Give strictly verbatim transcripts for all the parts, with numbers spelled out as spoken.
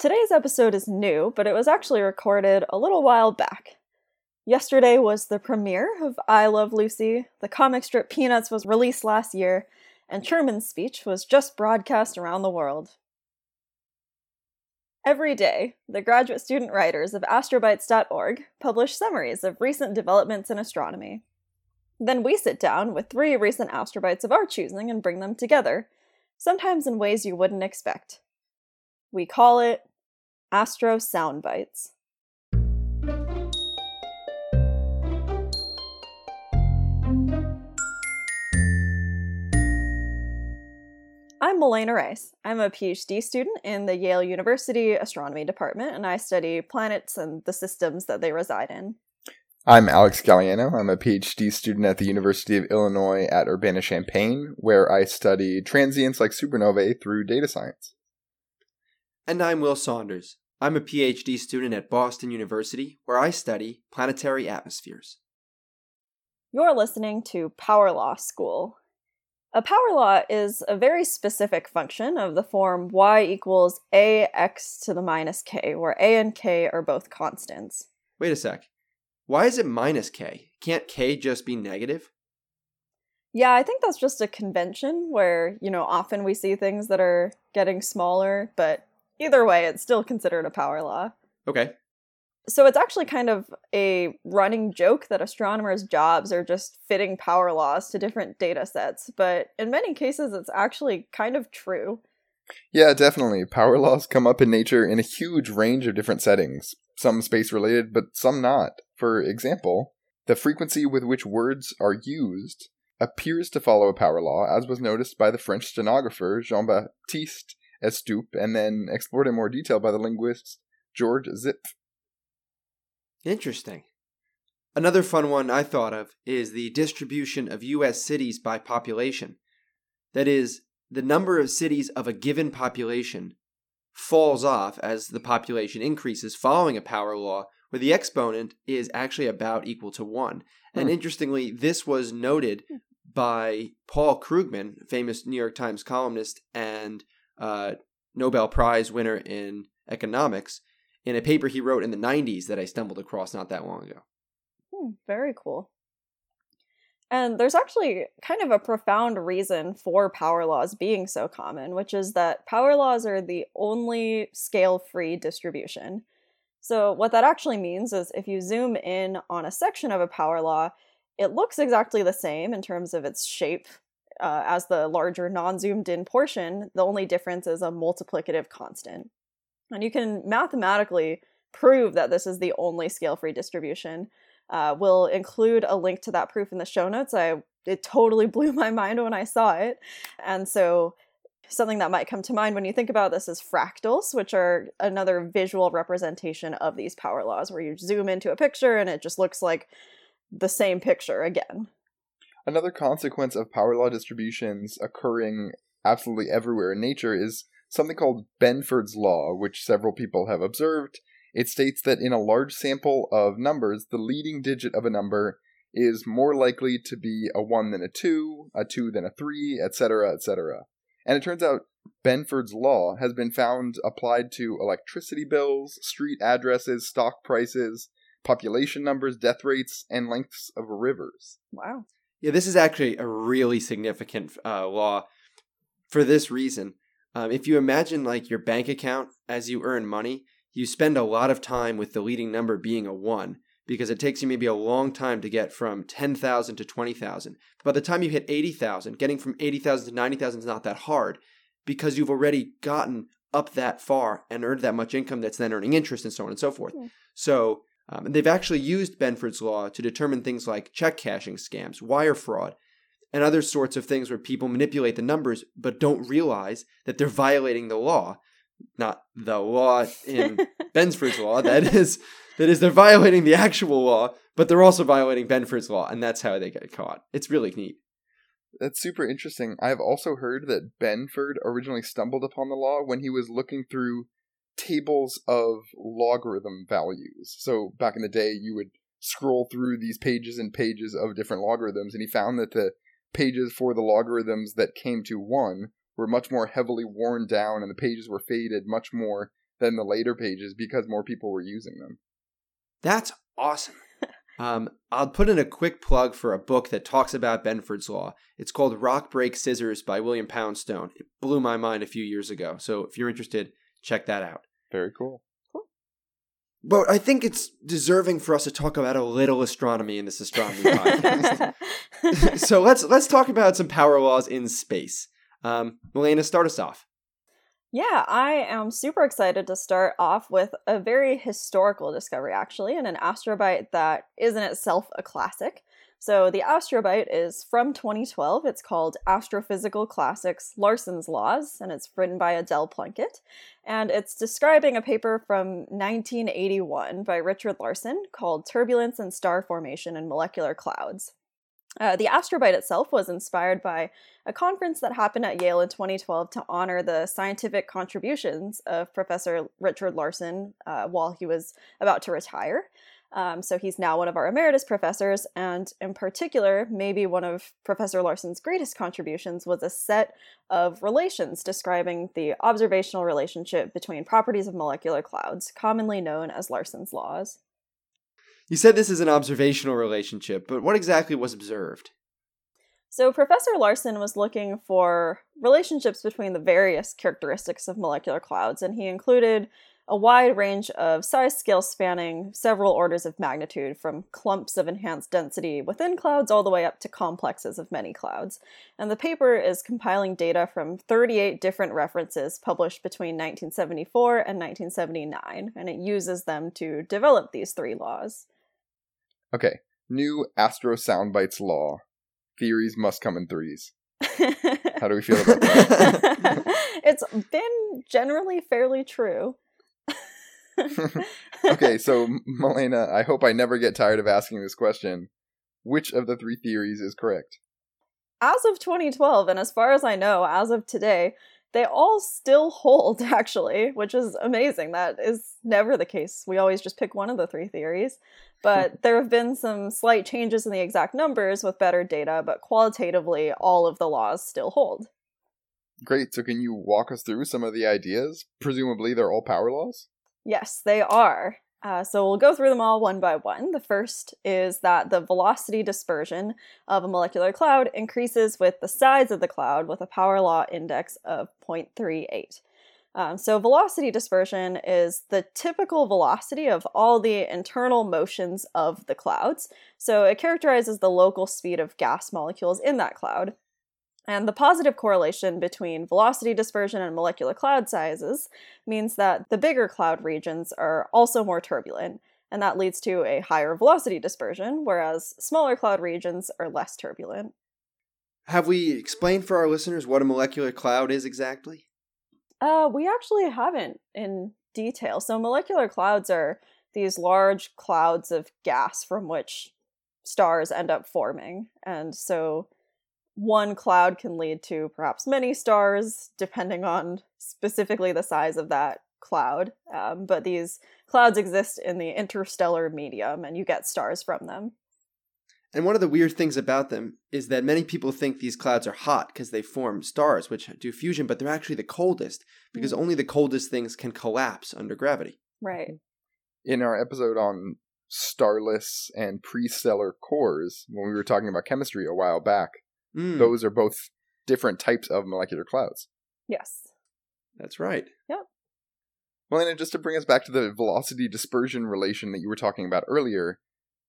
Today's episode is new, but it was actually recorded a little while back. Yesterday was the premiere of I Love Lucy, the comic strip Peanuts was released last year, and Truman's speech was just broadcast around the world. Every day, the graduate student writers of astrobites dot org publish summaries of recent developments in astronomy. Then we sit down with three recent astrobites of our choosing and bring them together, sometimes in ways you wouldn't expect. We call it Astro Soundbites. I'm Malena Rice. I'm a PhD student in the Yale University Astronomy Department, and I study planets and the systems that they reside in. I'm Alex Galliano. I'm a PhD student at the University of Illinois at Urbana-Champaign, where I study transients like supernovae through data science. And I'm Will Saunders. I'm a PhD student at Boston University, where I study planetary atmospheres. You're listening to Power Law School. A power law is a very specific function of the form y equals ax to the minus k, where a and k are both constants. Wait a sec. Why is it minus k? Can't k just be negative? Yeah, I think that's just a convention where, you know, often we see things that are getting smaller, but either way, it's still considered a power law. Okay. So it's actually kind of a running joke that astronomers' jobs are just fitting power laws to different data sets, but in many cases it's actually kind of true. Yeah, definitely. Power laws come up in nature in a huge range of different settings, some space-related, but some not. For example, the frequency with which words are used appears to follow a power law, as was noticed by the French stenographer Jean-Baptiste Estoup, and then explored in more detail by the linguist George Zipf. Interesting. Another fun one I thought of is the distribution of U S cities by population. That is, the number of cities of a given population falls off as the population increases following a power law, where the exponent is actually about equal to one. And hmm. interestingly, this was noted by Paul Krugman, famous New York Times columnist and uh, Nobel Prize winner in economics, in a paper he wrote in the nineties that I stumbled across not that long ago. Hmm, very cool. And there's actually kind of a profound reason for power laws being so common, which is that power laws are the only scale-free distribution. So what that actually means is if you zoom in on a section of a power law, it looks exactly the same in terms of its shape uh, as the larger non-zoomed-in portion. The only difference is a multiplicative constant. And you can mathematically prove that this is the only scale-free distribution. Uh, we'll include a link to that proof in the show notes. I it totally blew my mind when I saw it. And so something that might come to mind when you think about this is fractals, which are another visual representation of these power laws, where you zoom into a picture and it just looks like the same picture again. Another consequence of power law distributions occurring absolutely everywhere in nature is something called Benford's Law, which several people have observed. It states that in a large sample of numbers, the leading digit of a number is more likely to be a one than a two, a two than a three, et cetera, et cetera. And it turns out Benford's Law has been found applied to electricity bills, street addresses, stock prices, population numbers, death rates, and lengths of rivers. Wow. Yeah, this is actually a really significant uh, law for this reason. Um, if you imagine like your bank account, as you earn money, you spend a lot of time with the leading number being a one, because it takes you maybe a long time to get from ten thousand to twenty thousand. By the time you hit eighty thousand, getting from eighty thousand to ninety thousand is not that hard, because you've already gotten up that far and earned that much income that's then earning interest and so on and so forth. Yeah. So um, they've actually used Benford's Law to determine things like check cashing scams, wire fraud, and other sorts of things where people manipulate the numbers but don't realize that they're violating the law. Not the law in Benford's Law. That is, that is, they're violating the actual law, but they're also violating Benford's Law, and that's how they get caught. It's really neat. That's super interesting. I've also heard that Benford originally stumbled upon the law when he was looking through tables of logarithm values. So back in the day, you would scroll through these pages and pages of different logarithms, and he found that the pages for the logarithms that came to one were much more heavily worn down, and the pages were faded much more than the later pages because more people were using them. That's awesome. Um, I'll put in a quick plug for a book that talks about Benford's Law. It's called Rock, Break, Scissors by William Poundstone. It blew my mind a few years ago. So if you're interested, check that out. Very cool. Cool. But I think it's deserving for us to talk about a little astronomy in this astronomy podcast. So let's let's talk about some power laws in space. Um, Malena, start us off. Yeah, I am super excited to start off with a very historical discovery, actually, and an astrobite that is in itself a classic. So the astrobite is from twenty twelve. It's called Astrophysical Classics, Larson's Laws, and it's written by Adele Plunkett. And it's describing a paper from nineteen eighty-one by Richard Larson called Turbulence and Star Formation in Molecular Clouds. Uh, the astrobite itself was inspired by a conference that happened at Yale in twenty twelve to honor the scientific contributions of Professor Richard Larson uh, while he was about to retire. Um, so he's now one of our emeritus professors, and in particular, maybe one of Professor Larson's greatest contributions was a set of relations describing the observational relationship between properties of molecular clouds, commonly known as Larson's laws. You said this is an observational relationship, but what exactly was observed? So Professor Larson was looking for relationships between the various characteristics of molecular clouds, and he included a wide range of size scales spanning several orders of magnitude, from clumps of enhanced density within clouds all the way up to complexes of many clouds. And the paper is compiling data from thirty-eight different references published between nineteen seventy-four and nineteen seventy-nine, and it uses them to develop these three laws. Okay, new Astro Soundbites law. Theories must come in threes. How do we feel about that? It's been generally fairly true. Okay, so Malena, I hope I never get tired of asking this question. Which of the three theories is correct? As of twenty twelve, and as far as I know, as of today, they all still hold, actually, which is amazing. That is never the case. We always just pick one of the three theories. But there have been some slight changes in the exact numbers with better data, but qualitatively, all of the laws still hold. Great. So can you walk us through some of the ideas? Presumably, they're all power laws? Yes, they are. Uh, so we'll go through them all one by one. The first is that the velocity dispersion of a molecular cloud increases with the size of the cloud with a power law index of zero point three eight. Um, so velocity dispersion is the typical velocity of all the internal motions of the clouds. So it characterizes the local speed of gas molecules in that cloud. And the positive correlation between velocity dispersion and molecular cloud sizes means that the bigger cloud regions are also more turbulent, and that leads to a higher velocity dispersion, whereas smaller cloud regions are less turbulent. Have we explained for our listeners what a molecular cloud is exactly? Uh, we actually haven't in detail. So molecular clouds are these large clouds of gas from which stars end up forming. And so one cloud can lead to perhaps many stars, depending on specifically the size of that cloud. Um, but these clouds exist in the interstellar medium, and you get stars from them. And one of the weird things about them is that many people think these clouds are hot because they form stars, which do fusion, but they're actually the coldest because mm. only the coldest things can collapse under gravity. Right. In our episode on starless and pre-stellar cores, when we were talking about chemistry a while back, mm. those are both different types of molecular clouds. Yes. That's right. Yep. Well, Anna, just to bring us back to the velocity dispersion relation that you were talking about earlier,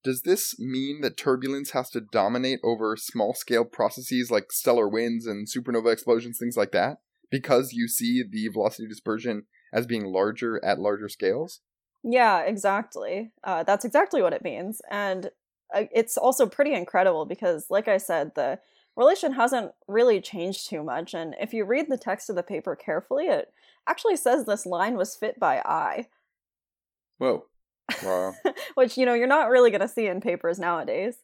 does this mean that turbulence has to dominate over small-scale processes like stellar winds and supernova explosions, things like that, because you see the velocity dispersion as being larger at larger scales? Yeah, exactly. Uh, that's exactly what it means. And uh, it's also pretty incredible because, like I said, the relation hasn't really changed too much. And if you read the text of the paper carefully, it actually says this line was fit by eye. Whoa. Wow. Which, you know, you're not really going to see in papers nowadays.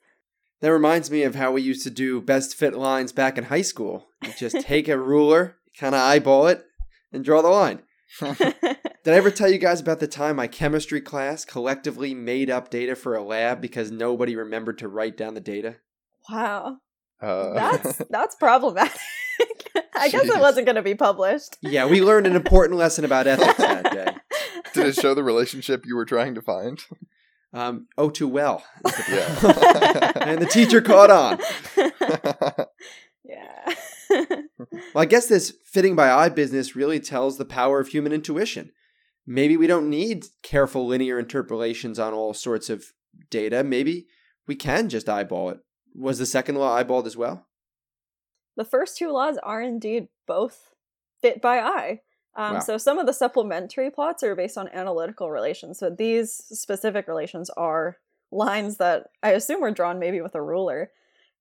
That reminds me of how we used to do best fit lines back in high school. You just take a ruler, kind of eyeball it, and draw the line. Did I ever tell you guys about the time my chemistry class collectively made up data for a lab because nobody remembered to write down the data? Wow. Uh... That's, that's problematic. I Jeez. guess it wasn't going to be published. Yeah, we learned an important lesson about ethics that day. Did it show the relationship you were trying to find? Um, oh, too well. Yeah. And the teacher caught on. Yeah. Well, I guess this fitting by eye business really tells the power of human intuition. Maybe we don't need careful linear interpolations on all sorts of data. Maybe we can just eyeball it. Was the second law eyeballed as well? The first two laws are indeed both fit by eye. Um, wow. So some of the supplementary plots are based on analytical relations. So these specific relations are lines that I assume were drawn maybe with a ruler.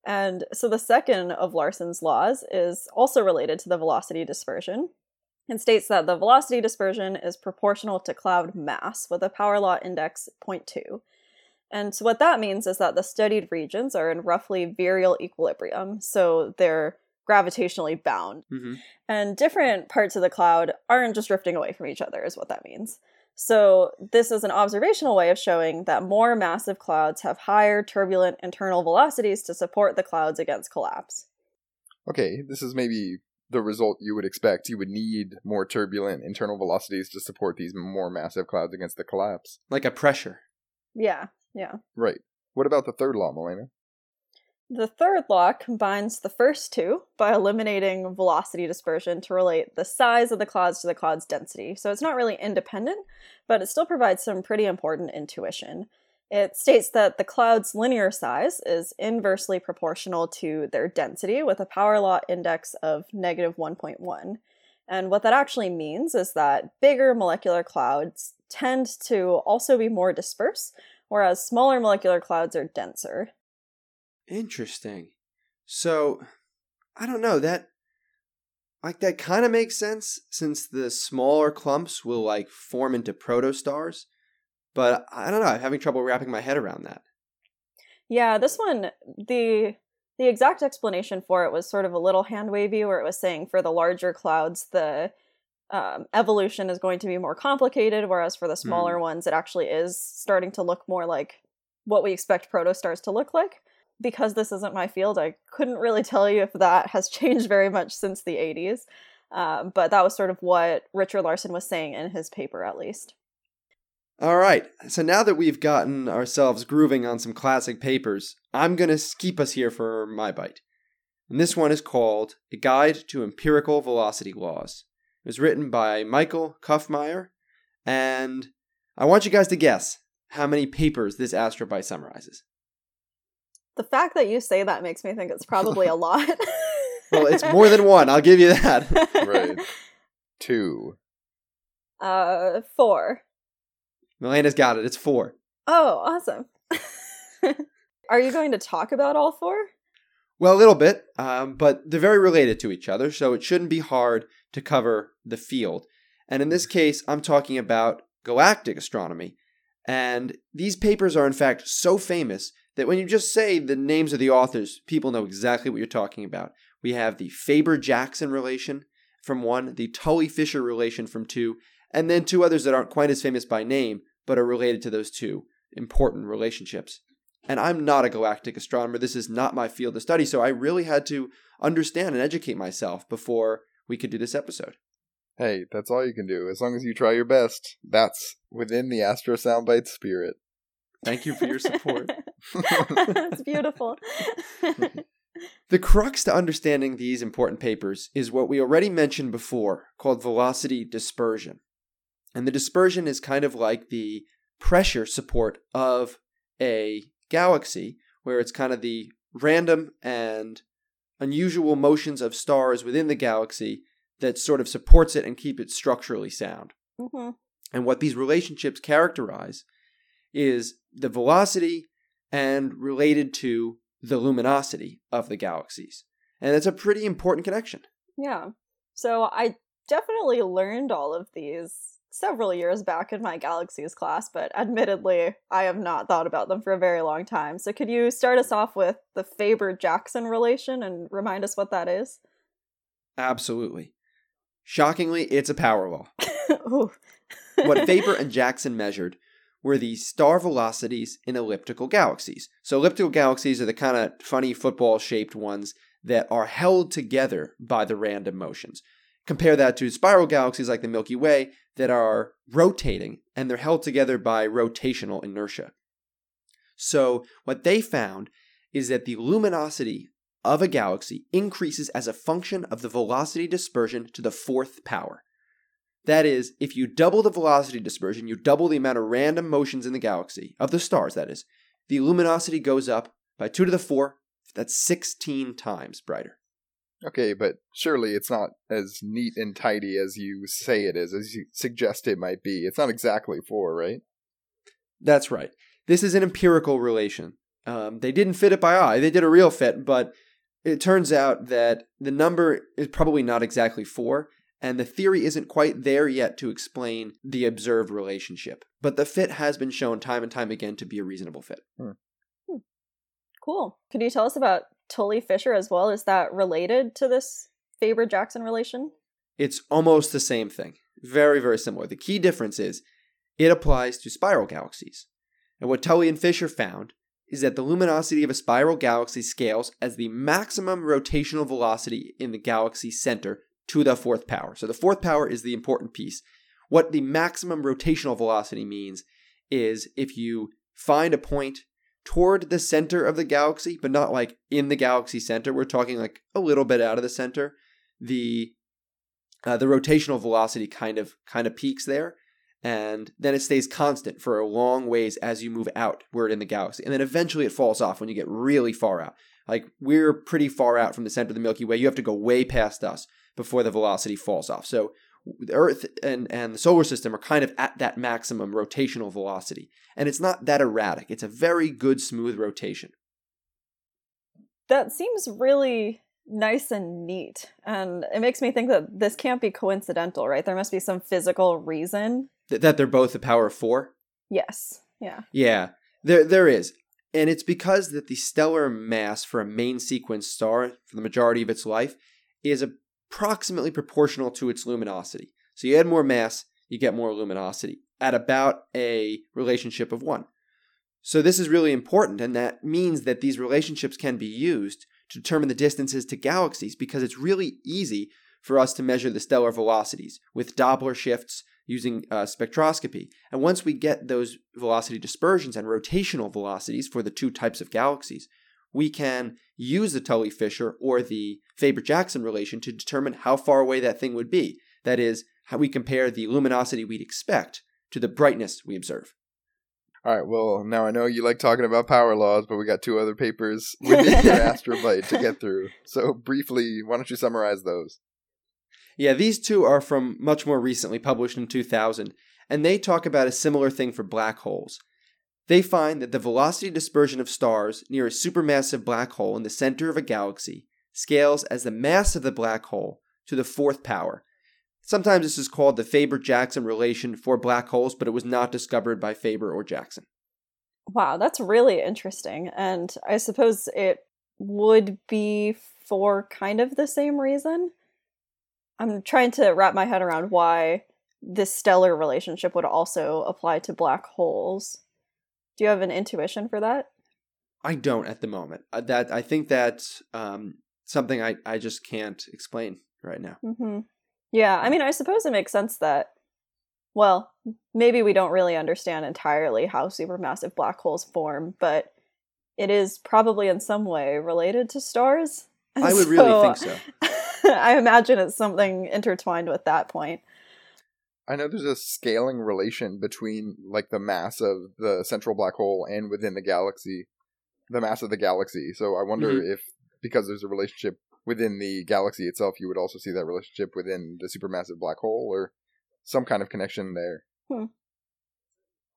And so the second of Larson's laws is also related to the velocity dispersion and states that the velocity dispersion is proportional to cloud mass with a power law index zero point two. And so what that means is that the studied regions are in roughly virial equilibrium. So they're gravitationally bound. Mm-hmm. And different parts of the cloud aren't just drifting away from each other is what that means. So this is an observational way of showing that more massive clouds have higher turbulent internal velocities to support the clouds against collapse. Okay, this is maybe the result you would expect. You would need more turbulent internal velocities to support these more massive clouds against the collapse. Like a pressure. Yeah, yeah. Right. What about the third law, Malena? The third law combines the first two by eliminating velocity dispersion to relate the size of the clouds to the cloud's density. So it's not really independent, but it still provides some pretty important intuition. It states that the cloud's linear size is inversely proportional to their density with a power law index of negative one point one. And what that actually means is that bigger molecular clouds tend to also be more dispersed, whereas smaller molecular clouds are denser. Interesting. So, I don't know, that, like, that kind of makes sense since the smaller clumps will, like, form into protostars. But I don't know, I'm having trouble wrapping my head around that. Yeah, this one, the the exact explanation for it was sort of a little hand-wavy where it was saying for the larger clouds, the um, evolution is going to be more complicated, whereas for the smaller mm. ones, it actually is starting to look more like what we expect protostars to look like. Because this isn't my field, I couldn't really tell you if that has changed very much since the eighties. Um, but that was sort of what Richard Larson was saying in his paper, at least. All right. So now that we've gotten ourselves grooving on some classic papers, I'm going to keep us here for my bite. And this one is called A Guide to Empirical Velocity Laws. It was written by Michael Kuffmeyer. And I want you guys to guess how many papers this astrobite summarizes. The fact that you say that makes me think it's probably a lot. Well, it's more than one. I'll give you that. Right. Two. Uh, four. Melena's got it. It's four. Oh, awesome. Are you going to talk about all four? Well, a little bit, um, but they're very related to each other, so it shouldn't be hard to cover the field. And in this case, I'm talking about galactic astronomy. And these papers are, in fact, so famous that when you just say the names of the authors, people know exactly what you're talking about. We have the Faber-Jackson relation from one, the Tully-Fisher relation from two, and then two others that aren't quite as famous by name, but are related to those two important relationships. And I'm not a galactic astronomer. This is not my field of study, so I really had to understand and educate myself before we could do this episode. Hey, that's all you can do. As long as you try your best, that's within the Astro Soundbite spirit. Thank you for your support. That's beautiful. The crux to understanding these important papers is what we already mentioned before, called velocity dispersion. And the dispersion is kind of like the pressure support of a galaxy, where it's kind of the random and unusual motions of stars within the galaxy that sort of supports it and keep it structurally sound. Mm-hmm. And what these relationships characterize is the velocity and related to the luminosity of the galaxies. And it's a pretty important connection. Yeah. So I definitely learned all of these several years back in my galaxies class, but admittedly, I have not thought about them for a very long time. So could you start us off with the Faber-Jackson relation and remind us what that is? Absolutely. Shockingly, it's a power law. What Faber and Jackson measured were the star velocities in elliptical galaxies. So elliptical galaxies are the kind of funny football-shaped ones that are held together by the random motions. Compare that to spiral galaxies like the Milky Way that are rotating, and they're held together by rotational inertia. So what they found is that the luminosity of a galaxy increases as a function of the velocity dispersion to the fourth power. That is, if you double the velocity dispersion, you double the amount of random motions in the galaxy, of the stars that is, the luminosity goes up by two to the four, that's sixteen times brighter. Okay, but surely it's not as neat and tidy as you say it is, as you suggest it might be. It's not exactly four, right? That's right. This is an empirical relation. Um, they didn't fit it by eye. They did a real fit, but it turns out that the number is probably not exactly four, and the theory isn't quite there yet to explain the observed relationship. But the fit has been shown time and time again to be a reasonable fit. Hmm. Hmm. Cool. Could you tell us about Tully-Fisher as well? Is that related to this Faber-Jackson relation? It's almost the same thing. Very, very similar. The key difference is it applies to spiral galaxies. And what Tully and Fisher found is that the luminosity of a spiral galaxy scales as the maximum rotational velocity in the galaxy center to the fourth power. So the fourth power is the important piece. What the maximum rotational velocity means is if you find a point toward the center of the galaxy, but not like in the galaxy center. We're talking like a little bit out of the center. The uh, the rotational velocity kind of kind of peaks there, and then it stays constant for a long ways as you move outward in the galaxy, and then eventually it falls off when you get really far out. Like we're pretty far out from the center of the Milky Way. You have to go way past us before the velocity falls off. So the Earth and, and the solar system are kind of at that maximum rotational velocity. And it's not that erratic. It's a very good, smooth rotation. That seems really nice and neat. And it makes me think that this can't be coincidental, right? There must be some physical reason. Th- that they're both the power of four? Yes. Yeah. Yeah, there there is. And it's because that the stellar mass for a main sequence star for the majority of its life is a approximately proportional to its luminosity. So you add more mass, you get more luminosity at about a relationship of one. So this is really important, and that means that these relationships can be used to determine the distances to galaxies because it's really easy for us to measure the stellar velocities with Doppler shifts using uh, spectroscopy. And once we get those velocity dispersions and rotational velocities for the two types of galaxies, we can use the Tully-Fisher or the Faber-Jackson relation to determine how far away that thing would be. That is, how we compare the luminosity we'd expect to the brightness we observe. All right, well, now I know you like talking about power laws, but we got two other papers with your astrobite to get through. So briefly, why don't you summarize those? Yeah, these two are from much more recently, published in two thousand, and they talk about a similar thing for black holes. They find that the velocity dispersion of stars near a supermassive black hole in the center of a galaxy scales as the mass of the black hole to the fourth power. Sometimes this is called the Faber-Jackson relation for black holes, but it was not discovered by Faber or Jackson. Wow, that's really interesting. And I suppose it would be for kind of the same reason. I'm trying to wrap my head around why this stellar relationship would also apply to black holes. Do you have an intuition for that? I don't at the moment. That I think that's um, something I, I just can't explain right now. Mm-hmm. Yeah, I mean, I suppose it makes sense that, well, maybe we don't really understand entirely how supermassive black holes form, but it is probably in some way related to stars. And I would so, really think so. I imagine it's something intertwined with that point. I know there's a scaling relation between like the mass of the central black hole and within the galaxy, the mass of the galaxy. So I wonder mm-hmm. if because there's a relationship within the galaxy itself, you would also see that relationship within the supermassive black hole or some kind of connection there. Hmm.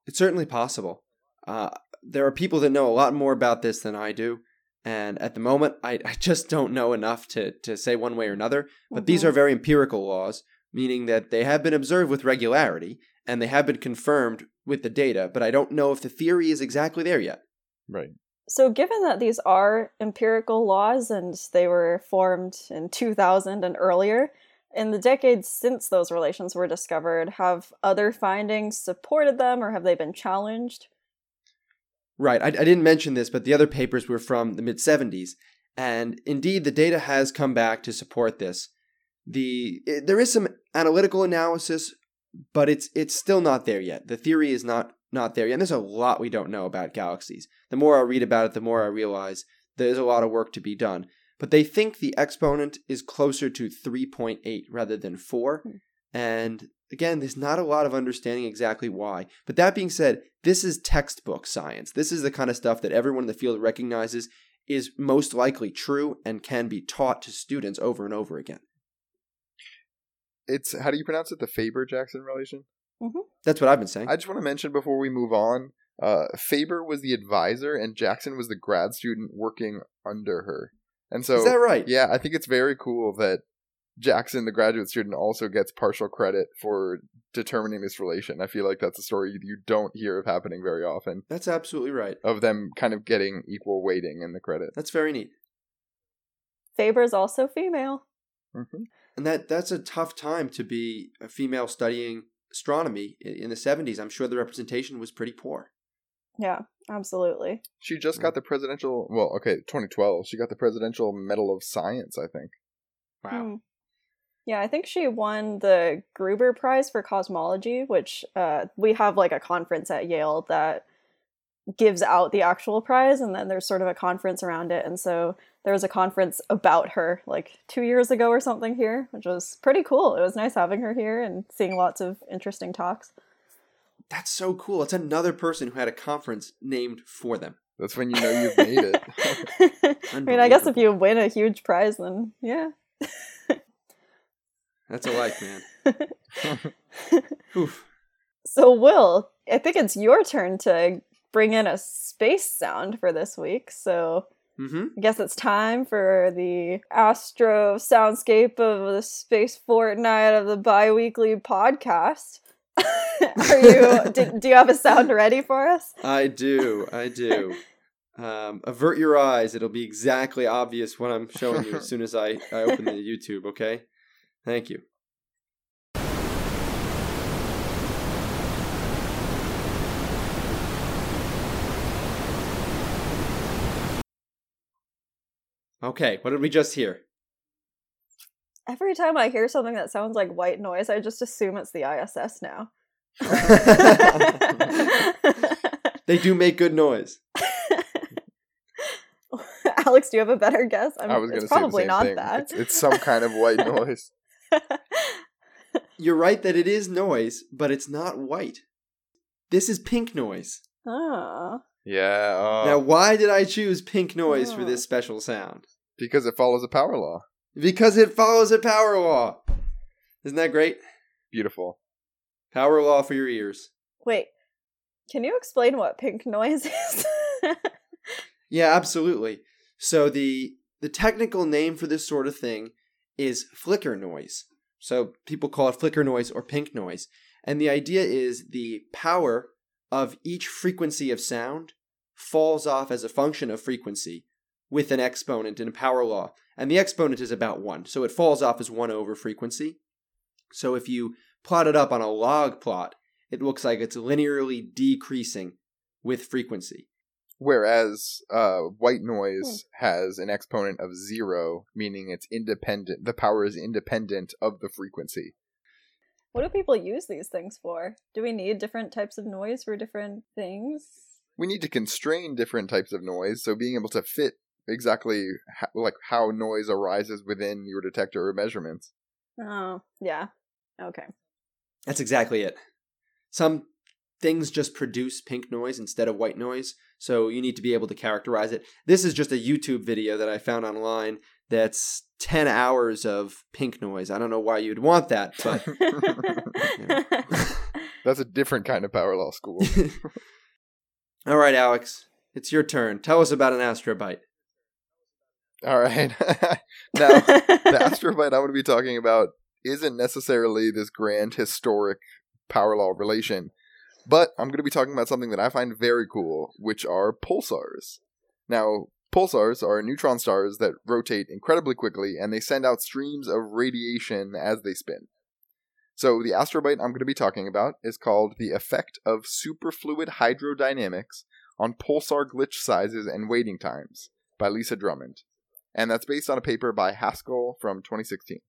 It's certainly possible. Uh, there are people that know a lot more about this than I do. And at the moment, I, I just don't know enough to, to say one way or another. But mm-hmm. these are very empirical laws, meaning that they have been observed with regularity, and they have been confirmed with the data, but I don't know if the theory is exactly there yet. Right. So given that these are empirical laws, and they were formed in two thousand and earlier, in the decades since those relations were discovered, have other findings supported them, or have they been challenged? Right. I, I didn't mention this, but the other papers were from the mid-seventies, and indeed the data has come back to support this. the it, there is some analytical analysis, but it's it's still not there yet. The theory is not not there yet. And there's a lot we don't know about galaxies. The more I read about it, the more I realize there's a lot of work to be done. But they think the exponent is closer to three point eight rather than four. And again, there's not a lot of understanding exactly why. But that being said, this is textbook science. This is the kind of stuff that everyone in the field recognizes is most likely true and can be taught to students over and over again. It's, how do you pronounce it? The Faber-Jackson relation? Mm-hmm. That's what I've been saying. I just want to mention before we move on, uh, Faber was the advisor and Jackson was the grad student working under her. And so, is that right? Yeah, I think it's very cool that Jackson, the graduate student, also gets partial credit for determining this relation. I feel like that's a story you don't hear of happening very often. That's absolutely right. Of them kind of getting equal weighting in the credit. That's very neat. Faber's also female. Mm-hmm. And that that's a tough time to be a female studying astronomy in the seventies. I'm sure the representation was pretty poor. Yeah, absolutely. She just got the presidential, well, okay, twenty twelve. She got the Presidential Medal of Science, I think. Wow. Mm. Yeah, I think she won the Gruber Prize for Cosmology, which uh, we have like a conference at Yale that gives out the actual prize, and then there's sort of a conference around it. And so there was a conference about her like two years ago or something here, which was pretty cool. It was nice having her here and seeing lots of interesting talks. That's so cool. It's another person who had a conference named for them. That's when you know you've made it. I mean, I guess if you win a huge prize, then yeah. That's a life, man. Oof. So, Will, I think it's your turn to bring in a space sound for this week. So, mm-hmm. I guess it's time for the astro soundscape of the space fortnight of the bi-weekly podcast. Are you? do, do you have a sound ready for us? I do. I do. Um, avert your eyes. It'll be exactly obvious what I'm showing you as soon as I, I open the YouTube, okay? Thank you. Okay, what did we just hear? Every time I hear something that sounds like white noise, I just assume it's the I S S now. They do make good noise. Alex, do you have a better guess? I, mean, I was going to say probably not thing. That. It's, it's some kind of white noise. You're right that it is noise, but it's not white. This is pink noise. Oh. Yeah. Oh. Now, why did I choose pink noise oh. for this special sound? Because it follows a power law. Because it follows a power law. Isn't that great? Beautiful. Power law for your ears. Wait, can you explain what pink noise is? Yeah, absolutely. So the the technical name for this sort of thing is flicker noise. So people call it flicker noise or pink noise. And the idea is the power of each frequency of sound falls off as a function of frequency with an exponent in a power law. And the exponent is about one. So it falls off as one over frequency. So if you plot it up on a log plot, it looks like it's linearly decreasing with frequency. Whereas uh, white noise hmm. has an exponent of zero, meaning it's independent. The power is independent of the frequency. What do people use these things for? Do we need different types of noise for different things? We need to constrain different types of noise, so being able to fit exactly ha- like how noise arises within your detector or measurements. Oh, yeah. Okay. That's exactly it. Some things just produce pink noise instead of white noise. So you need to be able to characterize it. This is just a YouTube video that I found online that's ten hours of pink noise. I don't know why you'd want that, but... That's a different kind of power law school. All right, Alex, it's your turn. Tell us about an astrobite. All right. Now, the astrobite I'm going to be talking about isn't necessarily this grand historic power law relation. But I'm going to be talking about something that I find very cool, which are pulsars. Now, pulsars are neutron stars that rotate incredibly quickly, and they send out streams of radiation as they spin. So the astrobite I'm going to be talking about is called the effect of superfluid hydrodynamics on pulsar glitch sizes and waiting times by Lisa Drummond. And that's based on a paper by Haskell from twenty sixteen.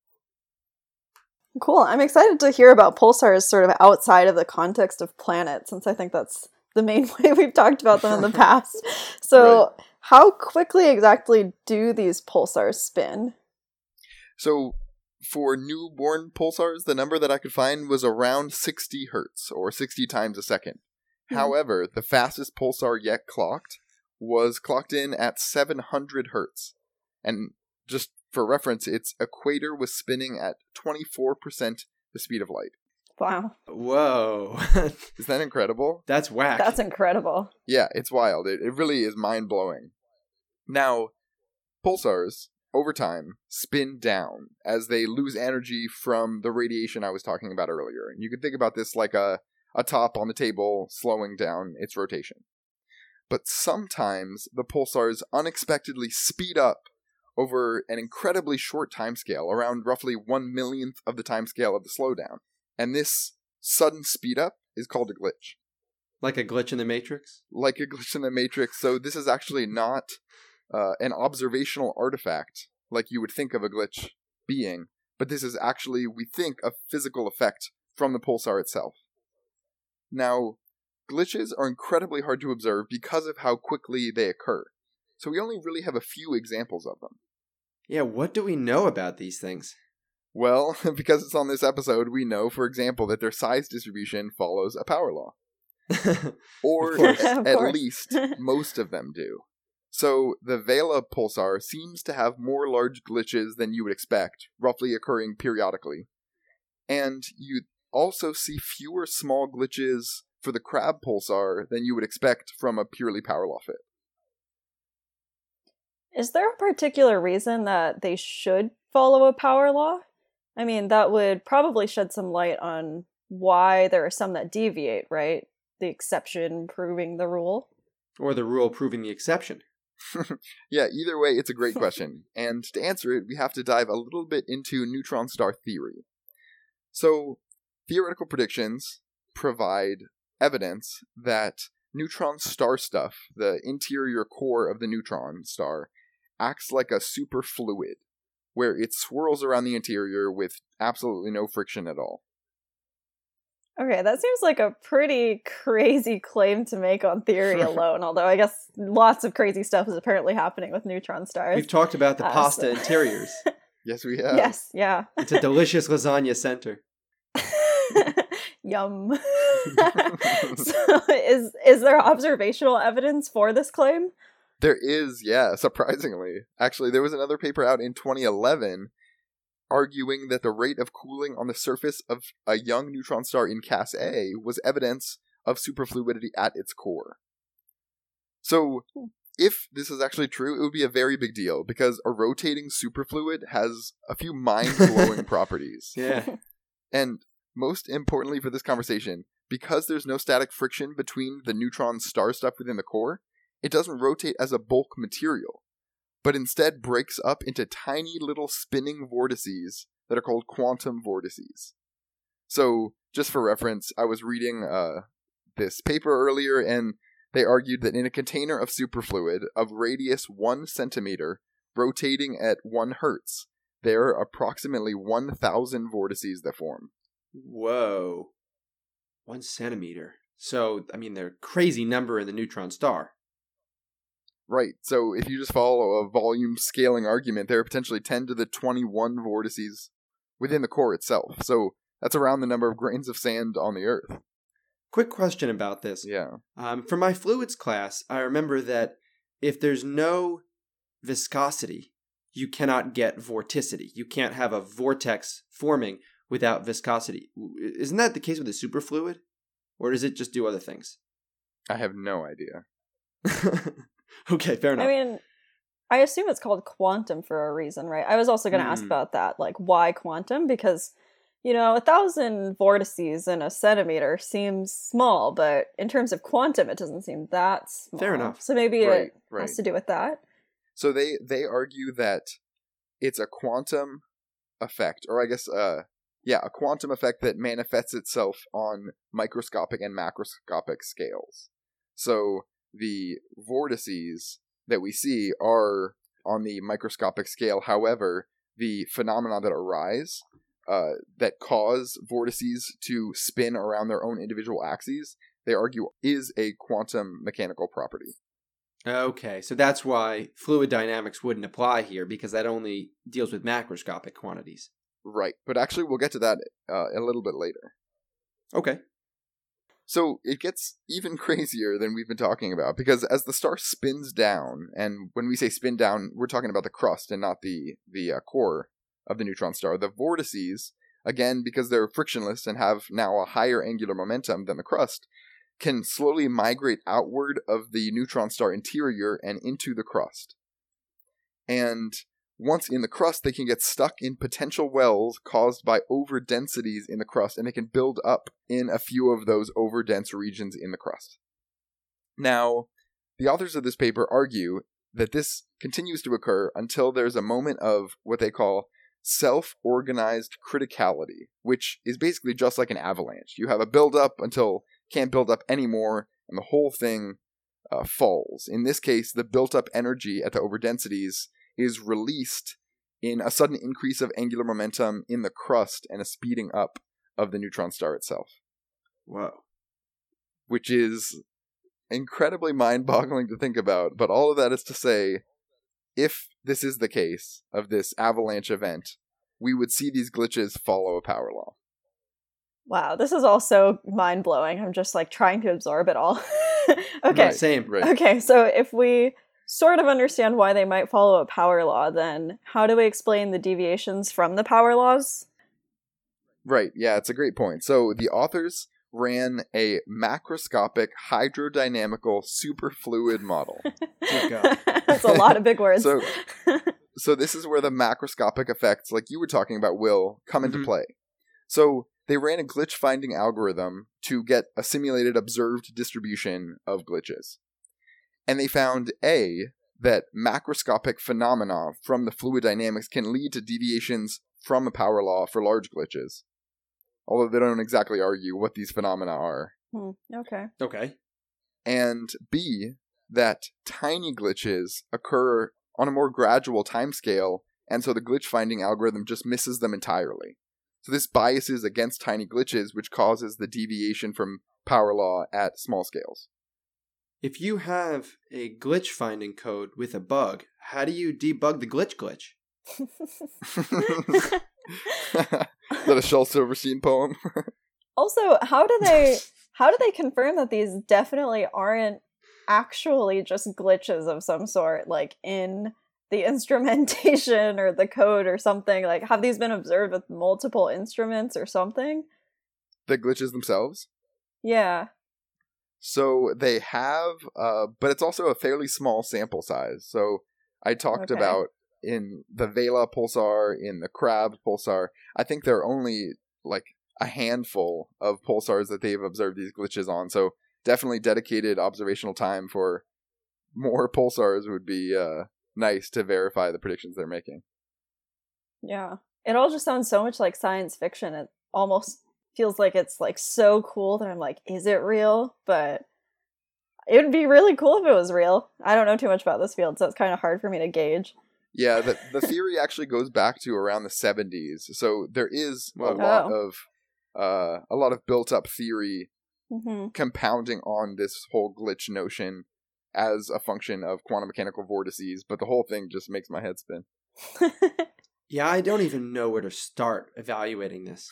Cool. I'm excited to hear about pulsars sort of outside of the context of planets, since I think that's the main way we've talked about them in the past. So right. How quickly exactly do these pulsars spin? So for newborn pulsars, the number that I could find was around sixty hertz, or sixty times a second. Mm-hmm. However, the fastest pulsar yet clocked was clocked in at seven hundred hertz. And just for reference, its equator was spinning at twenty-four percent the speed of light. Wow. Whoa. Is that incredible? That's whack. That's incredible. Yeah, it's wild. It, it really is mind-blowing. Now, pulsars, over time, spin down as they lose energy from the radiation I was talking about earlier. And you can think about this like a, a top on the table slowing down its rotation. But sometimes the pulsars unexpectedly speed up over an incredibly short timescale, around roughly one millionth of the timescale of the slowdown. And this sudden speed up is called a glitch. Like a glitch in the Matrix? Like a glitch in the Matrix. So this is actually not uh, an observational artifact like you would think of a glitch being, but this is actually, we think, a physical effect from the pulsar itself. Now, glitches are incredibly hard to observe because of how quickly they occur. So we only really have a few examples of them. Yeah, what do we know about these things? Well, because it's on this episode, we know, for example, that their size distribution follows a power law. Or at, at least most of them do. So the Vela pulsar seems to have more large glitches than you would expect, roughly occurring periodically. And you also see fewer small glitches for the Crab pulsar than you would expect from a purely power law fit. Is there a particular reason that they should follow a power law? I mean, that would probably shed some light on why there are some that deviate, right? The exception proving the rule. Or the rule proving the exception. Yeah, either way, it's a great question. And to answer it, we have to dive a little bit into neutron star theory. So, theoretical predictions provide evidence that neutron star stuff, the interior core of the neutron star, acts like a superfluid, where it swirls around the interior with absolutely no friction at all. Okay, that seems like a pretty crazy claim to make on theory alone, although I guess lots of crazy stuff is apparently happening with neutron stars. We've talked about the uh, pasta so. interiors. Yes, we have. Yes, yeah. It's a delicious lasagna center. Yum. So is is there observational evidence for this claim? There is, yeah, surprisingly. Actually, there was another paper out in twenty eleven arguing that the rate of cooling on the surface of a young neutron star in Cas A was evidence of superfluidity at its core. So, if this is actually true, it would be a very big deal, because a rotating superfluid has a few mind-blowing properties. Yeah. And most importantly for this conversation, because there's no static friction between the neutron star stuff within the core, it doesn't rotate as a bulk material, but instead breaks up into tiny little spinning vortices that are called quantum vortices. So, just for reference, I was reading uh, this paper earlier, and they argued that in a container of superfluid of radius one centimeter, rotating at one hertz, there are approximately one thousand vortices that form. Whoa. One centimeter. So, I mean, they're a crazy number in the neutron star. Right, so if you just follow a volume scaling argument, there are potentially ten to the twenty-one vortices within the core itself. So that's around the number of grains of sand on the Earth. Quick question about this. Yeah. Um, for my fluids class, I remember that if there's no viscosity, you cannot get vorticity. You can't have a vortex forming without viscosity. Isn't that the case with the superfluid? Or does it just do other things? I have no idea. Okay, fair enough. I mean, I assume it's called quantum for a reason, right? I was also going to mm. ask about that, like, why quantum? Because, you know, a thousand vortices in a centimeter seems small, but in terms of quantum, it doesn't seem that small. Fair enough. So maybe right, it right. has to do with that. So they, they argue that it's a quantum effect, or I guess, uh, yeah, a quantum effect that manifests itself on microscopic and macroscopic scales. So the vortices that we see are on the microscopic scale. However, the phenomena that arise uh, that cause vortices to spin around their own individual axes, they argue is a quantum mechanical property. Okay, so that's why fluid dynamics wouldn't apply here, because that only deals with macroscopic quantities. Right, but actually we'll get to that uh, a little bit later. Okay. So it gets even crazier than we've been talking about, because as the star spins down, and when we say spin down, we're talking about the crust and not the, the uh, core of the neutron star, the vortices, again, because they're frictionless and have now a higher angular momentum than the crust, can slowly migrate outward of the neutron star interior and into the crust. And once in the crust, they can get stuck in potential wells caused by overdensities in the crust, and they can build up in a few of those overdense regions in the crust. Now, the authors of this paper argue that this continues to occur until there's a moment of what they call self-organized criticality, which is basically just like an avalanche. You have a buildup until it can't build up anymore, and the whole thing uh, falls. In this case, the built-up energy at the overdensities is released in a sudden increase of angular momentum in the crust and a speeding up of the neutron star itself. Wow. Which is incredibly mind-boggling to think about, but all of that is to say, if this is the case of this avalanche event, we would see these glitches follow a power law. Wow, this is all so mind-blowing. I'm just like trying to absorb it all. Okay. Right, same, right. Okay, so if we sort of understand why they might follow a power law, then how do we explain the deviations from the power laws? Right, yeah, it's a great point. So the authors ran a macroscopic hydrodynamical superfluid model. Oh, God. That's a lot of big words. So, so this is where the macroscopic effects, like you were talking about, Will, come mm-hmm. into play. So they ran a glitch finding algorithm to get a simulated observed distribution of glitches. And they found, A, that macroscopic phenomena from the fluid dynamics can lead to deviations from a power law for large glitches. Although they don't exactly argue what these phenomena are. Hmm, okay. Okay. And B, that tiny glitches occur on a more gradual timescale, and so the glitch finding algorithm just misses them entirely. So this biases against tiny glitches, which causes the deviation from power law at small scales. If you have a glitch finding code with a bug, how do you debug the glitch glitch? Is that a Shel Silverstein poem? Also, how do they how do they confirm that these definitely aren't actually just glitches of some sort, like in the instrumentation or the code or something? Like, have these been observed with multiple instruments or something? The glitches themselves? Yeah. So they have, uh, but it's also a fairly small sample size. So I talked okay. about in the Vela pulsar, in the Crab pulsar, I think there are only like a handful of pulsars that they've observed these glitches on. So definitely dedicated observational time for more pulsars would be uh, nice to verify the predictions they're making. Yeah. It all just sounds so much like science fiction. It almost feels like it's like so cool that I'm like, is it real? But it would be really cool if it was real. I don't know too much about this field, so it's kind of hard for me to gauge. Yeah, the, the theory actually goes back to around the seventies. So there is a oh. lot of uh, a lot of built-up theory mm-hmm. compounding on this whole glitch notion as a function of quantum mechanical vortices, but the whole thing just makes my head spin. Yeah, I don't even know where to start evaluating this.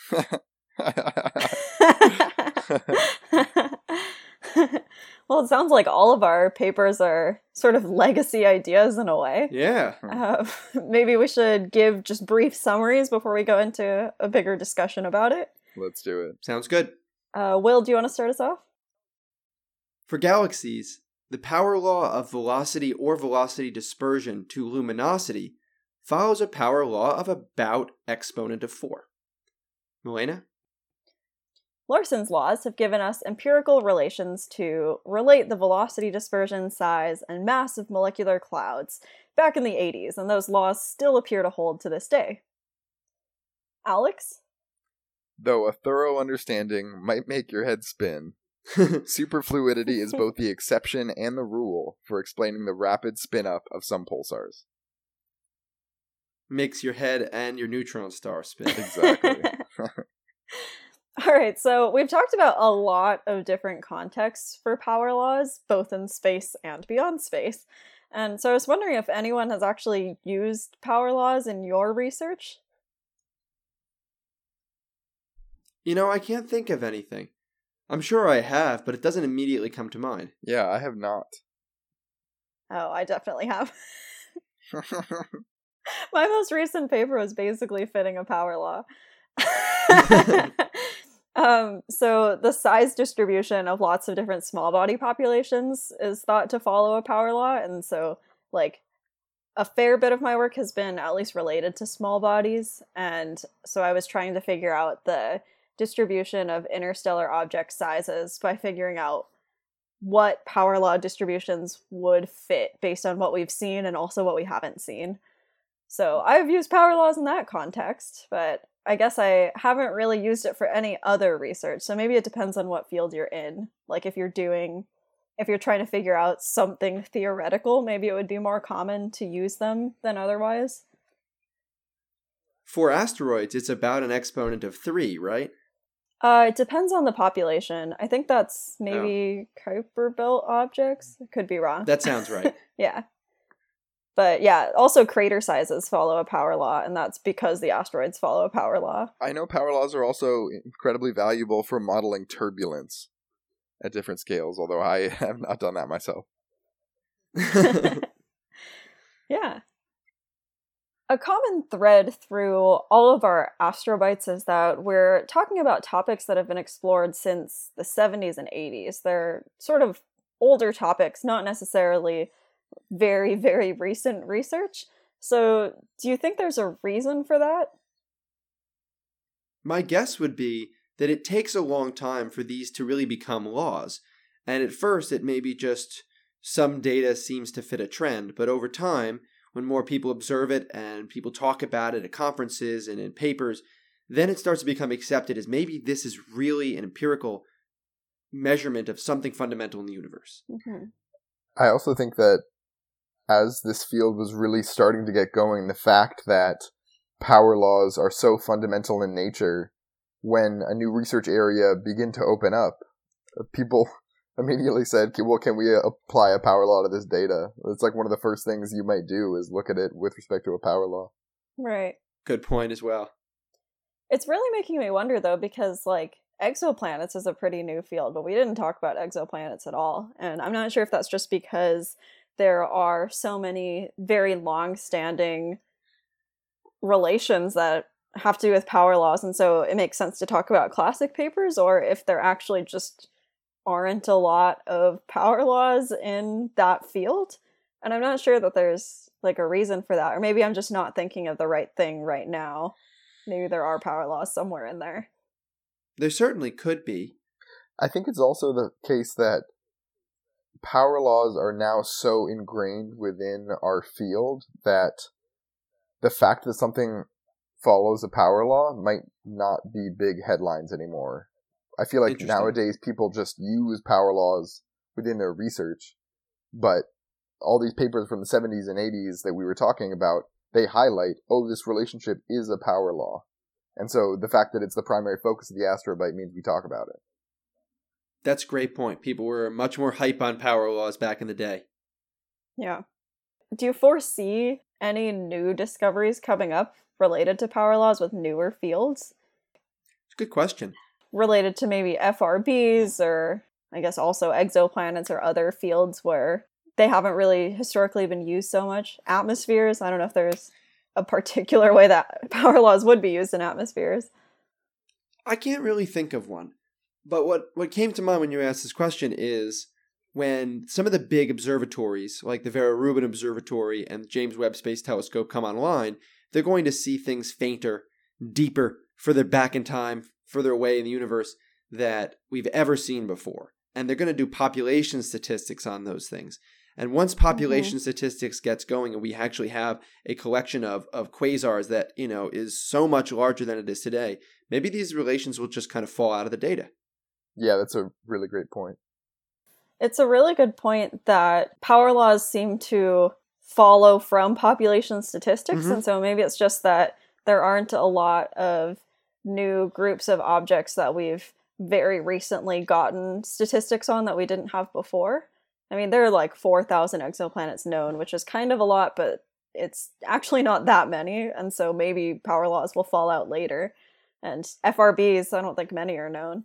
Well, it sounds like all of our papers are sort of legacy ideas in a way. Yeah. Uh, maybe we should give just brief summaries before we go into a bigger discussion about it. Let's do it. Sounds good. Uh, Will, do you want to start us off? For galaxies, the power law of velocity or velocity dispersion to luminosity follows a power law of about exponent of four. Malena? Larson's laws have given us empirical relations to relate the velocity, dispersion, size, and mass of molecular clouds back in the eighties, and those laws still appear to hold to this day. Alex? Though a thorough understanding might make your head spin, superfluidity is both the exception and the rule for explaining the rapid spin-up of some pulsars. makes your head and your neutron star spin. Exactly. All right, so we've talked about a lot of different contexts for power laws, both in space and beyond space. And so I was wondering if anyone has actually used power laws in your research? You know, I can't think of anything. I'm sure I have, but it doesn't immediately come to mind. Yeah, I have not. Oh, I definitely have. My most recent paper was basically fitting a power law. um, so the size distribution of lots of different small body populations is thought to follow a power law. And so, like, a fair bit of my work has been at least related to small bodies. And so I was trying to figure out the distribution of interstellar object sizes by figuring out what power law distributions would fit based on what we've seen and also what we haven't seen. So I've used power laws in that context, but I guess I haven't really used it for any other research. So maybe it depends on what field you're in. Like if you're doing, if you're trying to figure out something theoretical, maybe it would be more common to use them than otherwise. For asteroids, it's about an exponent of three, right? Uh, it depends on the population. I think that's maybe oh. Kuiper Belt objects. I could be wrong. That sounds right. Yeah. But yeah, also crater sizes follow a power law, and that's because the asteroids follow a power law. I know power laws are also incredibly valuable for modeling turbulence at different scales, although I have not done that myself. Yeah. A common thread through all of our astrobites is that we're talking about topics that have been explored since the seventies and eighties. They're sort of older topics, not necessarily very, very recent research. So do you think there's a reason for that? My guess would be that it takes a long time for these to really become laws. And at first, it may be just some data seems to fit a trend, but over time, when more people observe it and people talk about it at conferences and in papers, then it starts to become accepted as maybe this is really an empirical measurement of something fundamental in the universe. Mm-hmm. I also think that as this field was really starting to get going, the fact that power laws are so fundamental in nature, when a new research area began to open up, people immediately said, well, can we apply a power law to this data? It's like one of the first things you might do is look at it with respect to a power law. Right. Good point as well. It's really making me wonder, though, because, like, exoplanets is a pretty new field, but we didn't talk about exoplanets at all. And I'm not sure if that's just because there are so many very long-standing relations that have to do with power laws, and so it makes sense to talk about classic papers, or if there actually just aren't a lot of power laws in that field. And I'm not sure that there's, like, a reason for that. Or maybe I'm just not thinking of the right thing right now. Maybe there are power laws somewhere in there. There certainly could be. I think it's also the case that power laws are now so ingrained within our field that the fact that something follows a power law might not be big headlines anymore. I feel like nowadays people just use power laws within their research, but all these papers from the seventies and eighties that we were talking about, they highlight, oh, this relationship is a power law. And so the fact that it's the primary focus of the astrobite means we talk about it. That's a great point. People were much more hype on power laws back in the day. Yeah. Do you foresee any new discoveries coming up related to power laws with newer fields? It's a good question. Related to maybe F R Bs or, I guess, also exoplanets or other fields where they haven't really historically been used so much. Atmospheres, I don't know if there's a particular way that power laws would be used in atmospheres. I can't really think of one. But what, what came to mind when you asked this question is when some of the big observatories, like the Vera Rubin Observatory and the James Webb Space Telescope, come online, they're going to see things fainter, deeper, further back in time, further away in the universe that we've ever seen before. And they're going to do population statistics on those things. And once population mm-hmm. statistics gets going and we actually have a collection of, of quasars that, you know, is so much larger than it is today, maybe these relations will just kind of fall out of the data. Yeah, that's a really great point. It's a really good point that power laws seem to follow from population statistics. Mm-hmm. And so maybe it's just that there aren't a lot of new groups of objects that we've very recently gotten statistics on that we didn't have before. I mean, there are like four thousand exoplanets known, which is kind of a lot, but it's actually not that many. And so maybe power laws will fall out later. And F R Bs, I don't think many are known.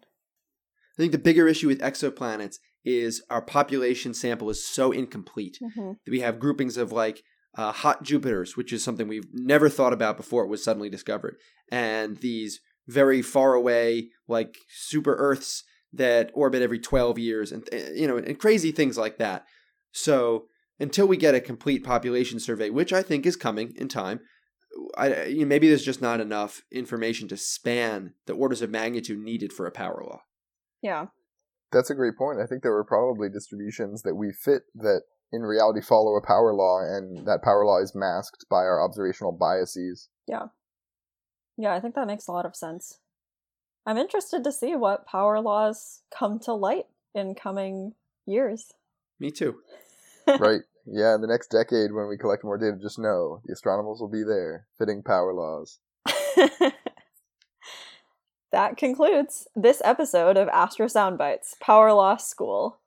I think the bigger issue with exoplanets is our population sample is so incomplete. Mm-hmm. We have groupings of like uh, hot Jupiters, which is something we've never thought about before it was suddenly discovered. And these very far away, like super Earths that orbit every twelve years and, you know, and crazy things like that. So until we get a complete population survey, which I think is coming in time, I, you know, maybe there's just not enough information to span the orders of magnitude needed for a power law. Yeah. That's a great point. I think there were probably distributions that we fit that in reality follow a power law, and that power law is masked by our observational biases. Yeah. Yeah, I think that makes a lot of sense. I'm interested to see what power laws come to light in coming years. Me too. Right. Yeah, in the next decade when we collect more data, just know the astronomers will be there fitting power laws. That concludes this episode of Astro Soundbites, Power Law School.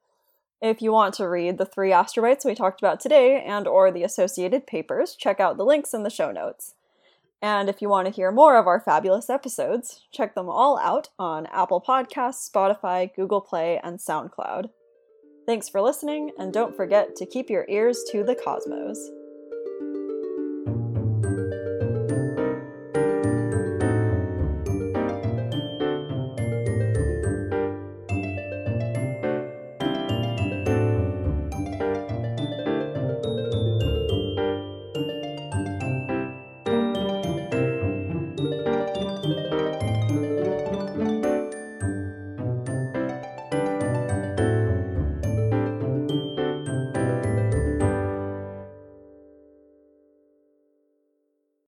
If you want to read the three astrobites we talked about today and or the associated papers, check out the links in the show notes. And if you want to hear more of our fabulous episodes, check them all out on Apple Podcasts, Spotify, Google Play, and SoundCloud. Thanks for listening, and don't forget to keep your ears to the cosmos.